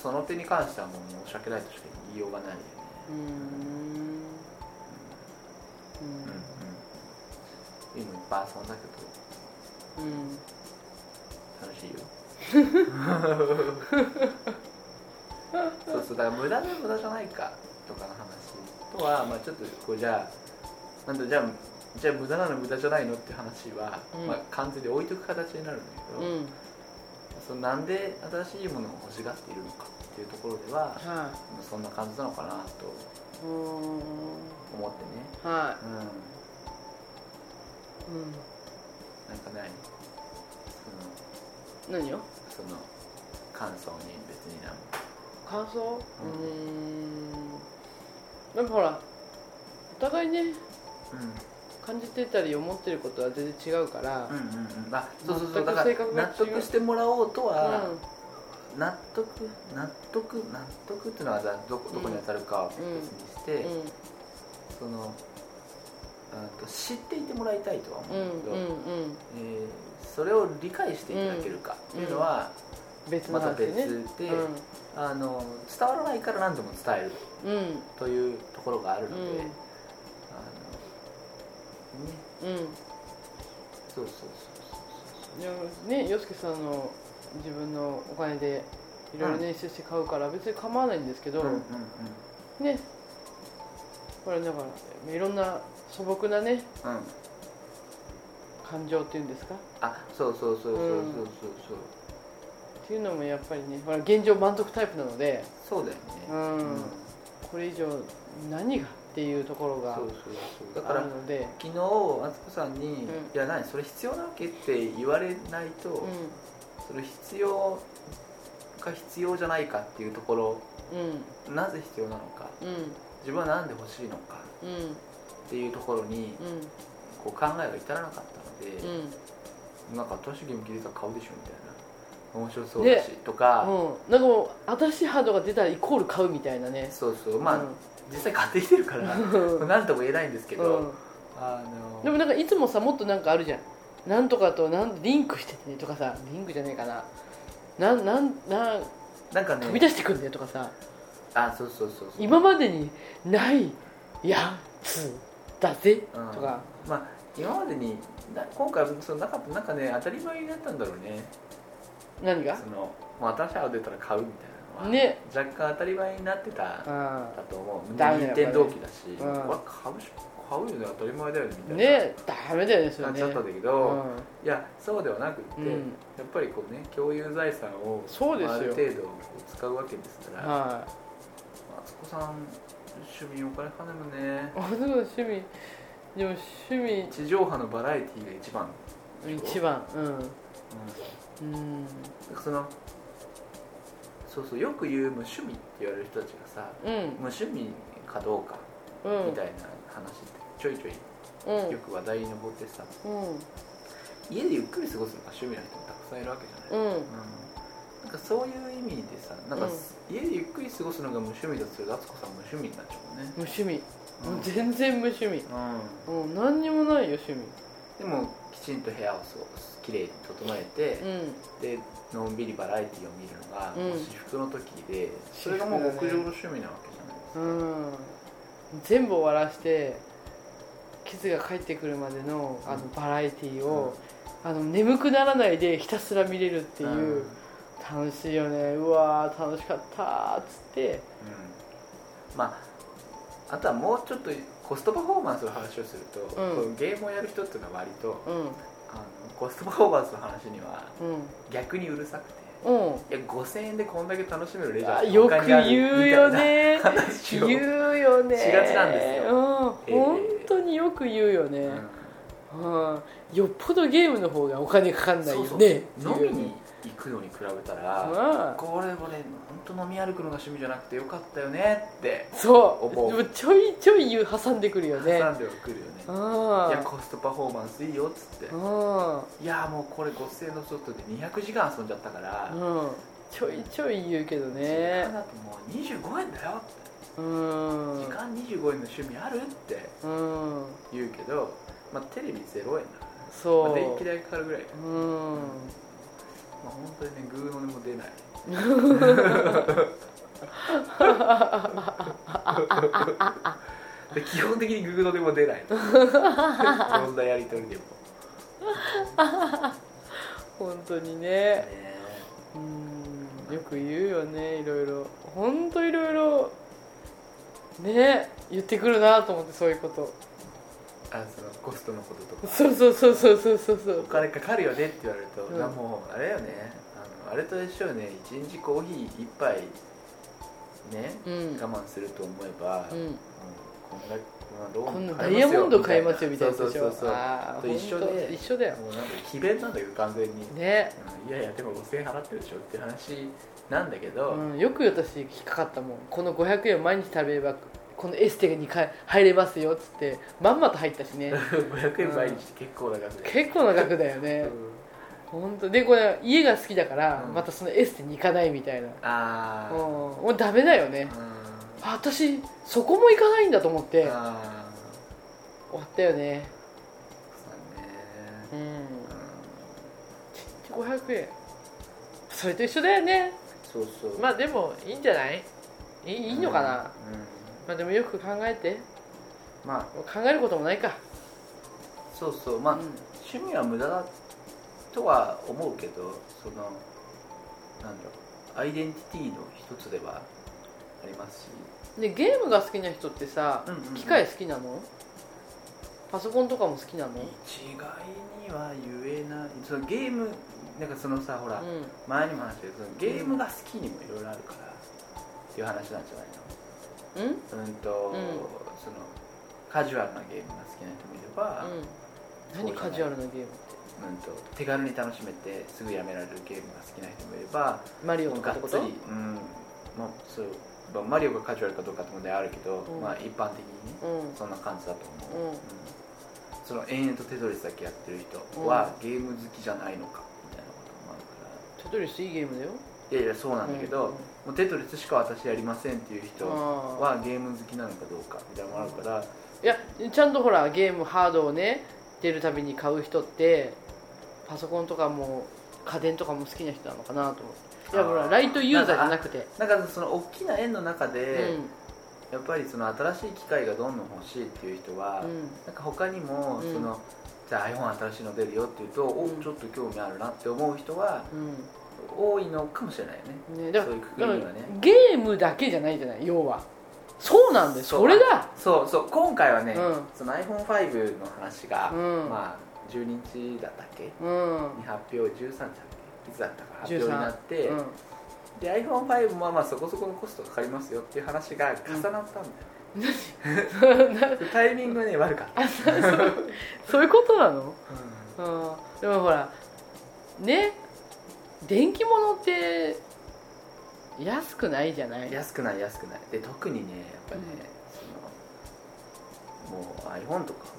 その点に関してはもう申し訳ないとしか言いようがないよねうん今いっぱい遊んだけど、うん、楽しいよそうそうだから無駄じゃないかとかの話とはまあちょっとこうじゃあ無駄なの無駄じゃないのって話は、うんまあ、完全に置いとく形になるんだけど、うんなんで新しいものを欲しがっているのかっていうところでは、はい、そんな感じなのかなと思ってねはいうん、うん、なんかない何をその感想に別に何も感想なんかほらお互いね、うん感じてたり思ってることは全然違うから、うんうんうん、あそうそうそうだから納得してもらおうとは、うん、納得っていうのはどこに当たるかを別にして、うんうん、知っていてもらいたいとは思うけど、うんうんそれを理解していただけるかっていうのは、別の話ね、また別で、うん、伝わらないから何でも伝える、うん、というところがあるので、うん、ね、うん、そうそうそうね、洋介さんの自分のお金でいろいろ練習して買うから別に構わないんですけど、うんうんうん、ね、これだからいろんな素朴なね、うん、感情っていうんですか、あ、そうそうそうそうそうそうそう、っていうのもやっぱりね、現状満足タイプなので、そうだよね、うんうん、これ以上何がっていうところがあるので、そうそうそう、だから昨日あつこさんに、うん、いや何それ必要なわけって言われないと、うん、それ必要か必要じゃないかっていうところ、うん、なぜ必要なのか、うん、自分は何で欲しいのか、うん、っていうところに、うん、こう考えが至らなかったので、うん、なんか新しいゲーム機出たら買うでしょみたいな、面白そうだしとか、うん、なんかもう新しいハードが出たらイコール買うみたいなね、そうそう、まあ、うん、実際買ってきてるから何とも言えないんですけど、うん、でもなんかいつもさ、もっとなんかあるじゃん、なんとかとなんリンクしててねとかさ、リンクじゃねえかな、なんかね、飛び出してくるねとかさ、あ、そうそうそうそう、今までにないやつだぜ、うん、とか、まあ今までに今回僕そのなかった、なんかね、当たり前になったんだろうね、何がその新しいの出たら買うみたいなのは、ね、若干当たり前になってただと思う、認定同期だし、うん、買うよね、当たり前だよねみたいな、ね、ダメだよねそれね、なっちゃったんだけど、うん、いやそうではなくって、うん、やっぱりこうね、共有財産をある程度使うわけですから、あつこさん趣味お金かねもね、あつこさん趣味でも趣味地上波のバラエティが一番一番、うん、うんうん、そのそうそう、よく言う無趣味って言われる人たちがさ、うん、無趣味かどうかみたいな話ってちょいちょいよく話題に上ってさ、うん、家でゆっくり過ごすのが趣味な人もたくさんいるわけじゃない、うんうん、なんかそういう意味でさ、なんか、うん、家でゆっくり過ごすのが無趣味だとすると、あつこさん無趣味になっちゃうもんね、無趣味、うん、全然無趣味、うんうん、何にもないよ趣味でも、きちんと部屋をきれいに整えて、うん、でのんびりバラエティを見るのが、うん、私服の時で、それがもう極上の趣味なわけじゃないですか、うん、全部終わらしてキズが帰ってくるまで の, バラエティを、うん、眠くならないでひたすら見れるっていう、うん、楽しいよね、うわー楽しかったーっつって、うん、まああとはもうちょっとコストパフォーマンスの話をすると、うん、ゲームをやる人っていうのは割と、うん、コストパフォーマンスの話には逆にうるさくて、うん、いや5000円でこんだけ楽しめるレジャーってよく言うよね、言うよね、しがちなんですよ、うん、本当によく言うよね、うんうん、よっぽどゲームの方がお金かかんないよね、そうそうそう、飲みに行くのに比べたら、うん、これもね本当飲み歩くのが趣味じゃなくてよかったよねって思う、そう、ちょいちょい挟んでくるよね、挟んではくるよね、うん、いやコストパフォーマンスいいよっつって、うん、いやもうこれ5000円のソフトで200時間遊んじゃったから、うん、ちょいちょい言うけどね、時間だともう25円だよって、うん、時間25円の趣味あるって言うけど、まあ、テレビ0円だから、そう、まあ、電気代かかるぐらいだから、うん、まあ、本当にねグーの音も出ない、で基本的にグーの音も出ないどんなやり取りでも本当に ね、うん、よく言うよね、いろいろ本当いろいろね言ってくるなと思って、そういうこと、あ、そのコストのこととか、そうそうそうそうそうそうそう、お金かかるよねって言われると、うん、もうあれよね、あれと一緒よね、1日コーヒー1杯ね、うん、我慢すると思えば、うんうん、こんなダイヤモンド買えますよみたいな、そうそうそう、あと一緒だよ、もうなんか奇弁なんだけど完全にね、うん、いやいやでも5000円払ってるでしょって話なんだけど、うん、よく私引っかかったもん、この500円を毎日食べればこのエステが2回入れますよっつって、まんまと入ったしね500円毎日って結構な額だよ、うん、結構な額だよね、うん、ほんとで、これ家が好きだから、うん、またそのエステに行かないみたいな、あ、もうダメだよね、うん、私そこも行かないんだと思って、あ、終わったよね、そうだね、うん、うん、500円それと一緒だよね。そうそう、まあでもいいんじゃない、いいのかな、うんうん、まあでもよく考えて、まあ、考えることもないか。そうそう、まあ、うん、趣味は無駄だとは思うけど、そのなんだろう、アイデンティティの一つではありますし。でゲームが好きな人ってさ、うんうんうん、機械好きなの？パソコンとかも好きなの？違いには言えない。そのゲームなんかそのさ、ほら、うん、前にも話したけど、ゲームが好きにもいろいろあるからっていう話なんじゃないの？うん？そのカジュアルなゲームが好きな人もいれば、うん、何カジュアルなゲームって、手軽に楽しめてすぐやめられるゲームが好きな人もいれば、マリオとかってこと？うん、まあそう。マリオがカジュアルかどうかって問題あるけど、うん、まあ一般的にね、うん、そんな感じだと思う、うんうん、その延々とテトリスだけやってる人は、うん、ゲーム好きじゃないのかみたいなこともあるから。テトリスいいゲームだよ。いやいや、そうなんだけど、うん、もうテトリスしか私やりませんっていう人はゲーム好きなのかどうかみたいなのもあるから、うん、いやちゃんとほらゲームハードをね出るたびに買う人って、パソコンとかも家電とかも好きな人なのかなと思って。いやほらライトユーザーじゃなくて、なんかその大きな円の中で、うん、やっぱりその新しい機械がどんどん欲しいっていう人は、うん、なんか他にもその、うん、じゃあ iPhone 新しいの出るよっていうと、うん、おちょっと興味あるなって思う人は、うん、多いのかもしれないよ ね。そういうくくりにはね、ゲームだけじゃないじゃない、要は。そうなんです、それだ。そうそう、今回はね、うん、その iPhone5 の話が、うん、まあ12日だったっけ、うん、に発表13日いつだったか発表になって、うん、で iPhone5 もまあそこそこのコストかかりますよっていう話が重なったんだよ、うん、タイミングがね悪かったそういうことなの、うんうん、でもほらね、電気物って安くないじゃない。安くないで、特にねやっぱね、うん、そのもう iPhone とかも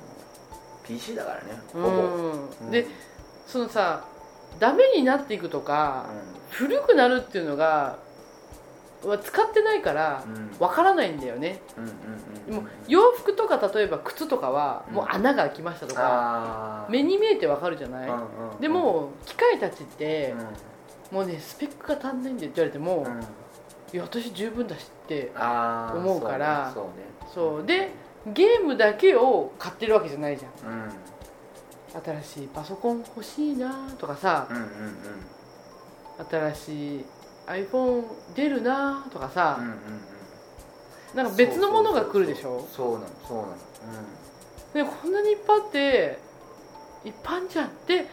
PC だからね、ほぼ、うん、でそのさ、ダメになっていくとか、うん、古くなるっていうのが使ってないからわからないんだよね、うん、もう洋服とか例えば靴とかは、うん、もう穴が開きましたとか目に見えてわかるじゃない、うんうんうん、でも機械たちって、うん、もうねスペックが足んないんでって言われても、うん、いや私十分だしって思うから、そうでゲームだけを買ってるわけじゃないじゃん、うん、新しいパソコン欲しいなとかさ、うんうんうん、新しい iPhone 出るなとかさ、うんうんうん、なんか別のものが来るでしょ。そうなの、そうなの、うん、でこんなにいっぱいあって一般じゃんって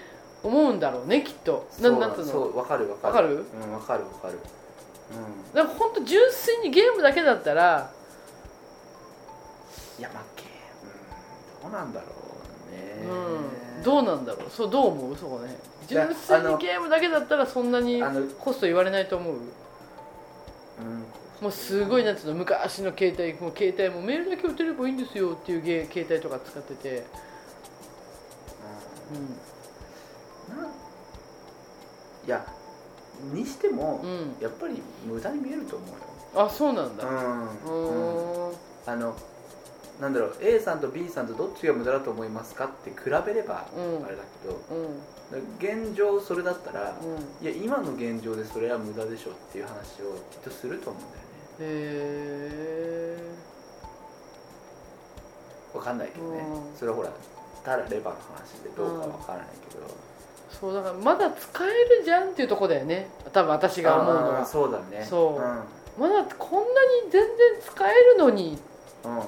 思うんだろうね、きっと。そうなん、そう、分かる分かる分かる、うん、分かる分かる、うん、だからほんと純粋にゲームだけだったら、いやまあゲームどうなんだろうね、うん、どうなんだろう、そうどう思う、そこね。純粋にゲームだけだったらそんなにコスト言われないと思う、うん、もうすごいなんていうの、昔の携帯、もう携帯もメールだけ打てればいいんですよっていう携帯とか使ってて、うん、うん、いやにしても、うん、やっぱり無駄に見えると思うよ。あ、そうなんだ、うん、うん、なんだろう、 A さんと B さんとどっちが無駄だと思いますかって比べればあれだけど、うん、現状それだったら、うん、いや今の現状でそれは無駄でしょっていう話をきっとすると思うんだよね。へー、分かんないけどね、うん、それはほらただレバーの話でどうか分からないけど、うん、そうだからまだ使えるじゃんっていうとこだよね、多分私が思うのは。そうだね、そう、うん、まだこんなに全然使えるのに、うん、っ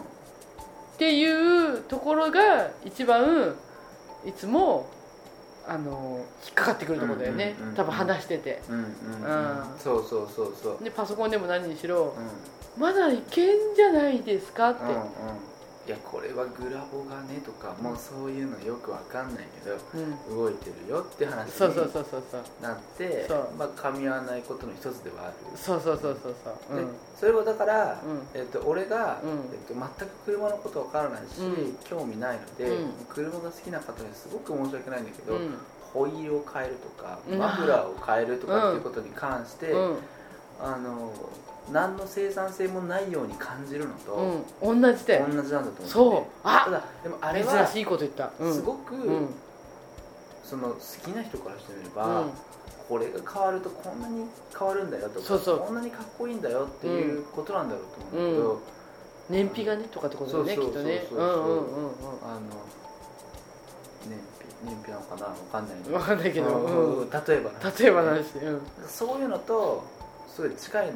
ていうところが一番いつも引っかかってくるところだよね、うんうんうんうん、多分話してて、うんうんうん、そうそうそうそう、でパソコンでも何にしろ、うん、まだいけんじゃないですかって、うんうん、いやこれはグラボがねとか、もうそういうのよくわかんないけど、うん、動いてるよって話になって、まあ噛み合わないことの一つではある。そうそうそうそうそう、うん、でそれをだから、うん、俺が、うん、全く車のことわからないし、うん、興味ないので、うん、車が好きな方にすごく申し訳ないんだけど、うん、ホイールを変えるとかマフラーを変えるとかっていうことに関して、うんうん、何の生産性もないように感じるのと、うん、同じなんだと思って。そう、あ、ただでもあれは珍しいこと言った、うん、すごく、うん、その好きな人からしてみれば、うん、これが変わるとこんなに変わるんだよとか、そうそう、こんなにかっこいいんだよっていうことなんだろうと思うけど、うんうん、燃費がねとかってことだよね、きっとね、うんうんうんうん、燃費なのかな、わかんないけど、うん、例えばなんですね、うん、そういうのとすごい近いん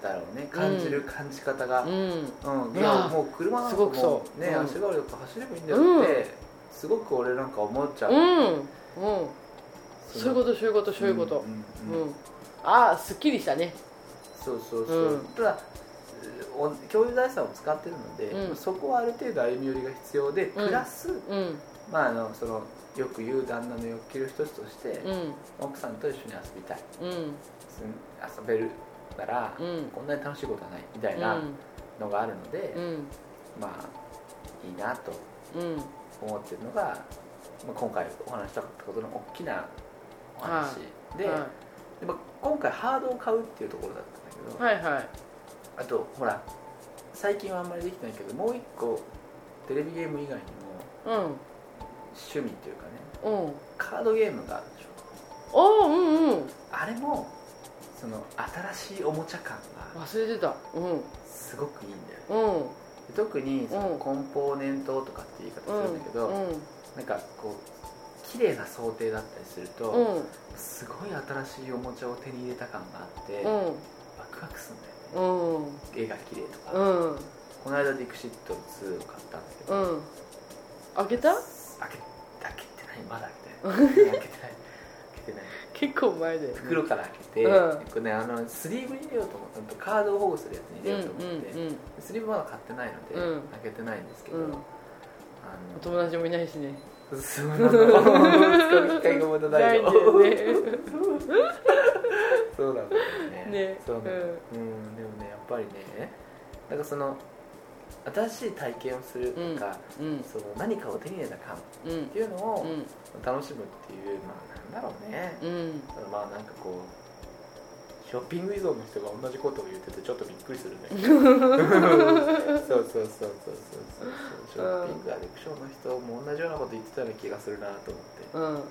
だろうね、感じる感じ方が、うんうん、いやもう車なんかもうね、足代わりだと走ればいいんだよって、うん、すごく俺なんか思っちゃう、うんうん、そういうこと、うんうん、ああすっきりしたね、そう、うん、ただ共有財産を使ってるので、うん、そこはある程度歩み寄りが必要で、プラス、うんうん、まあ、そのよく言う旦那の欲求の一つとして、うん、奥さんと一緒に遊びたい、うん、遊べるなら、うん、こんなに楽しいことはないみたいなのがあるので、うん、まあいいなと思ってるのが、まあ、今回お話したかったことの大きなお話で、はいはい、でまあ、今回ハードを買うっていうところだったんだけど、はいはい、あとほら最近はあんまりできてないけど、もう一個テレビゲーム以外にも、うん、趣味というかね、うん、カードゲームがあるでしょ、うんうん、あれもその新しいおもちゃ感が忘れてた、うん、すごくいいんだよね、うん、特にそのコンポーネントとかって言い方するんだけど、うんうん、なんかこう綺麗な想定だったりすると、うん、すごい新しいおもちゃを手に入れた感があって、うん、ワクワクするんだよ、うん、絵が綺麗とか、うん、この間ディクシット2を買ったんだけど、うん、開けてない結構前で、ね、袋から開けて、うん、これね、スリーブに入れようと思って、カードを保護するやつに入れようと思って、うんうんうん、スリーブは買ってないので、うん、開けてないんですけど、うん、お友達もいないしね、そうなの使う機会がまだないよそうなんだよね、そうなんだ、うんうん、でもね、やっぱりね、なんかその新しい体験をするとか、うん、その何かを手に入れた感っていうのを楽しむっていう、まあなんだろうね、うん、まあなんかこうショッピング依存の人が同じことを言っててちょっとびっくりするねそうショッピングアディクションの人も同じようなこと言ってたような気がするなと思って、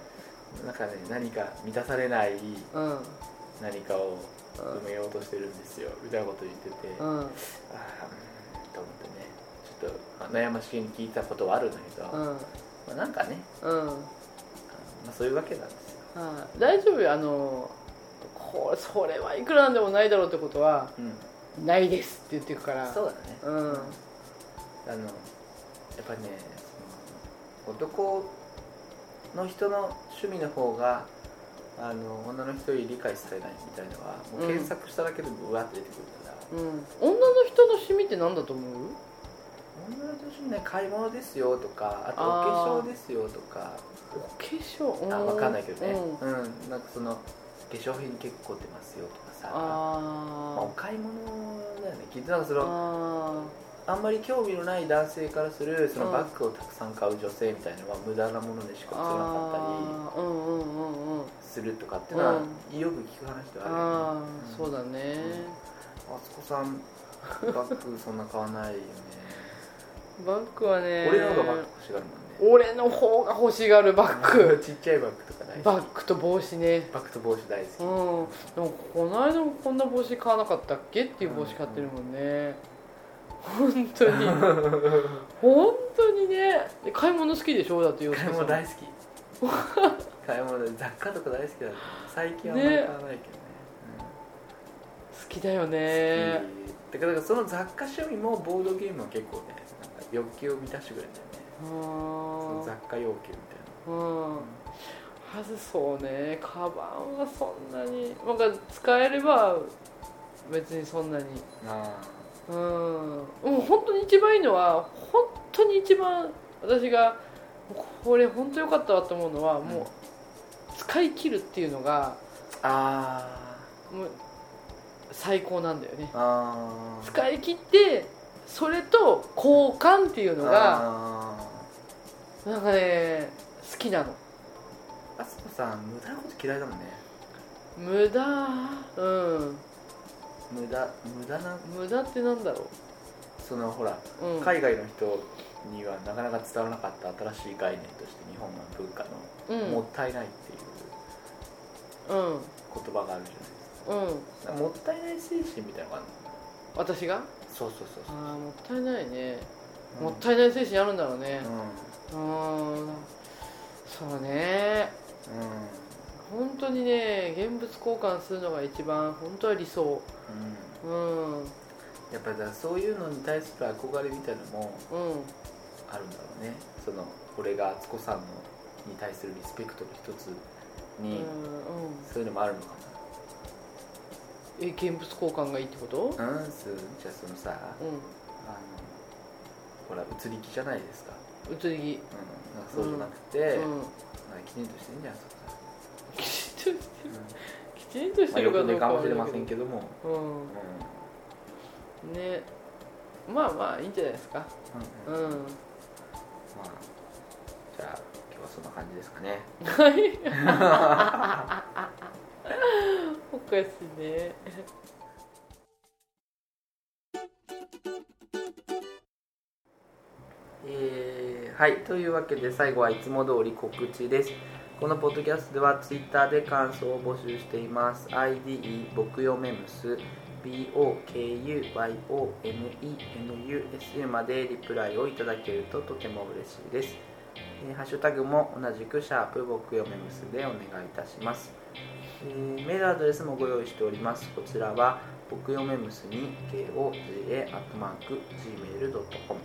うん、なんかね、何か満たされない、うん、何かを埋めようとしてるんですよみたいなこと言ってて、うん、あと思ってね、ちょっと悩ましげに聞いたことはあるんだけど、うん、まあ、なんかね、うん、まあ、そういうわけなんですよ、はあ、大丈夫よ、それはいくらなんでもないだろうってことは、うん、ないですって言ってるから、そうだね、うん、やっぱね、その男の人の趣味の方が女の人に理解されないみたいなのはもう検索しただけでもうわって出てくるから、うん、女の人の趣味って何だと思う？女の人の趣味ね、買い物ですよとか、あとお化粧ですよとか、お化粧、あ、分かんないけどね、うん、うん、なんかその化粧品結構出ますよとかさ、あ、まあ、お買い物だよね、きっとなんかその あんまり興味のない男性からするそのバッグをたくさん買う女性みたいなのは無駄なものでしか映らなかったり、うんうんうんうん、するとかってのは、うん、よく聞く話ではあるよね、うん、そうだね、うん、あつこさんバッグそんな買わないよねバッグはね、俺の方がバッグ欲しがるもんね、俺の方が欲しがるバッグちっちゃいバッグとかないし、バッグと帽子ね、バッグと帽子大好き、うん、でもこの間もこんな帽子買わなかったっけっていう帽子買ってるもんね、うん、本当に本当にね、買い物好きでしょ、だって買い物大好き買い物で雑貨とか大好きだった、最近はあんまり買わないけど ね、うん、好きだよね、好きだから、その雑貨趣味もボードゲームは結構ね、なんか欲求を満たしてくれるんだよね、その雑貨要求みたいな、うん、外そうね、カバンはそんなになんか使えれば別にそんなに、あ、うん、もう本当に一番いいのは、本当に一番私がこれ本当良かったわと思うのは、もう、うん、使い切るっていうのが、あ、もう最高なんだよね、あ、使い切ってそれと交換っていうのが、あ、なんかね、好きなの。あつこさん無駄なこと嫌いだもんね、無駄、うん、無駄ってなんだろう、そのほら、うん、海外の人にはなかなか伝わらなかった新しい概念として日本の文化のもったいないっていう、言葉があるじゃないですか、うん、もったいない精神みたいなのがあるの。私が？そうそうそうそう。ああ、もったいないね、うん、もったいない精神あるんだろうね、うん、うん、そうね、うん、本当にね、現物交換するのが一番本当は理想、うん、うん、やっぱりだそういうのに対する憧れみたいなのもあるんだろうね、うん、その俺が敦子さんのに対するリスペクトの一つに、うんうん、そういうのもあるのかな。え、現物交換がいいってこと？うん、じゃあそのさ、うん、ほら移り気じゃないですか。移り気、うん、そうじゃなくて、うん、きちんとしてるんじゃないですか。きちんとしてる、うん、きちんとしてるかどうか、まあ、よくねかもしれませんけども、うんうん、ね、まあまあいいんじゃないですか、うん、うんうん、まあじゃあ今日はそんな感じですかね。はいおかしいね。はい、というわけで最後はいつも通り告知です。このポッドキャストでは Twitter で感想を募集しています。 ID 僕よめむす BOKUYOMEMUSU までリプライをいただけるととても嬉しいです。ハッシュタグも同じくシャープ僕よめむすでお願いいたします。メールアドレスもご用意しております。こちらは僕よめむすに koga@gmail.com、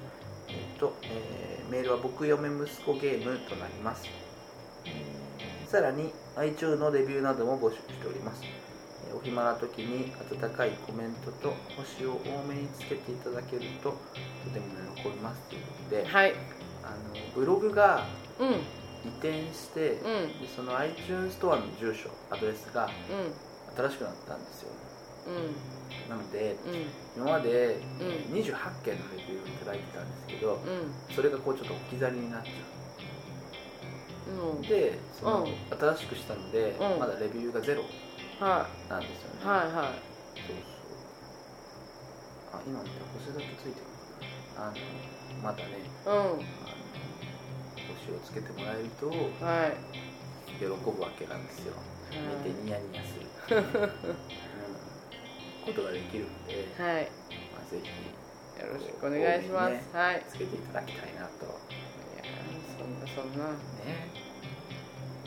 メールは僕よめむすこゲームとなります。さらに iTunes のレビューなども募集しております。お暇な時に温かいコメントと星を多めにつけていただけるととても喜びますということで、はい、ブログが移転して、うん、でその iTunes ストアの住所アドレスが新しくなったんですよ、うん、なので、うん、今まで28件のレビューをいただいてたんですけど、うん、それがこうちょっと置き去りになっちゃう、うん、でその、うん、新しくしたので、うん、まだレビューがゼロなんですよね、はい、はいはい、そうそう、あ、今見たら星だけついてる、またね、うん、星をつけてもらえると、はい、喜ぶわけなんですよ、はい、見てニヤニヤすることができるので、はい、まあ、ぜひよろしくお願いします、ね、はい、つけていただきたいなと。いや、そんなね、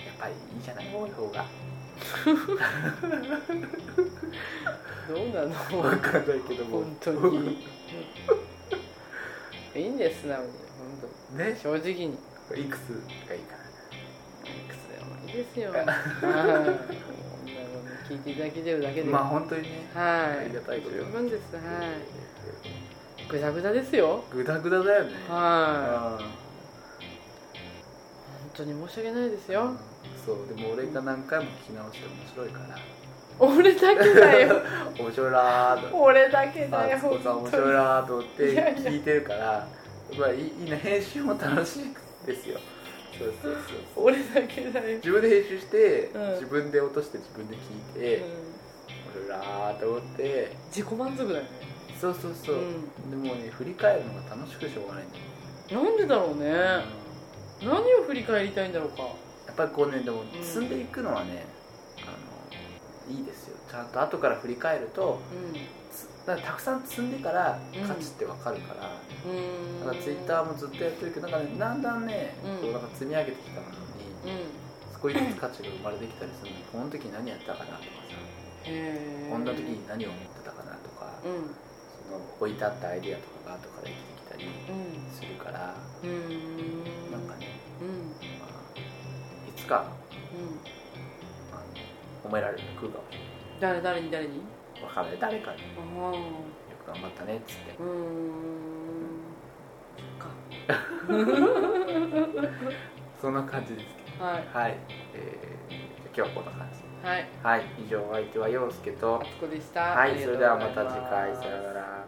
やっぱりいいじゃない、多い方がどうなのわかんないけども本当にいいんです。なのに本当ね、正直にいくつがいいかな、いくつでもいいですよ聞いていただけてるだけで、まあ本当にね、はい、ありがたいことです。十分です。はい。グダグダですよ。グダグダだよね。はい。本当に申し訳ないですよ。そう、でも俺が何回も聞き直して面白いから。俺だけだよ。面白いなーと。俺だけだよ。本当に面白いなーと思って聞いてるから、やっぱりいいね、編集も楽しいですよ。そう俺だけだよ。自分で編集して、うん、自分で落として自分で聞いて、うん、俺らーと思って自己満足だよね。そうそうそう、うん、でもね、振り返るのが楽しくしょうがないんだよ。なんでだろうね、うん、何を振り返りたいんだろうか。やっぱりこうね、でも進んでいくのはね、いいですよ。ちゃんと後から振り返ると、うん、だからたくさん積んでから価値ってわかるから、うん、だからツイッターもずっとやってるけど、なんかね、だんだんね、うん、なんか積み上げてきたのに、うん、少しずつ価値が生まれてきたりするので、この時に何やったかなとかさ、こんな時に何を思ってたかなとか、うん、その置いてあったアイデアとかが後から生きてきたりするから、うん、なんかね、うん、まあ、いつか、うん、褒められる空間。誰に？わからない、誰かに。あ、よく頑張ったねっつって。そんな感じですけど。はい。はい、今日はこんな感じ。はい。はい、以上お相手は陽介と敦子でした。はい、それではまた次回、さよなら。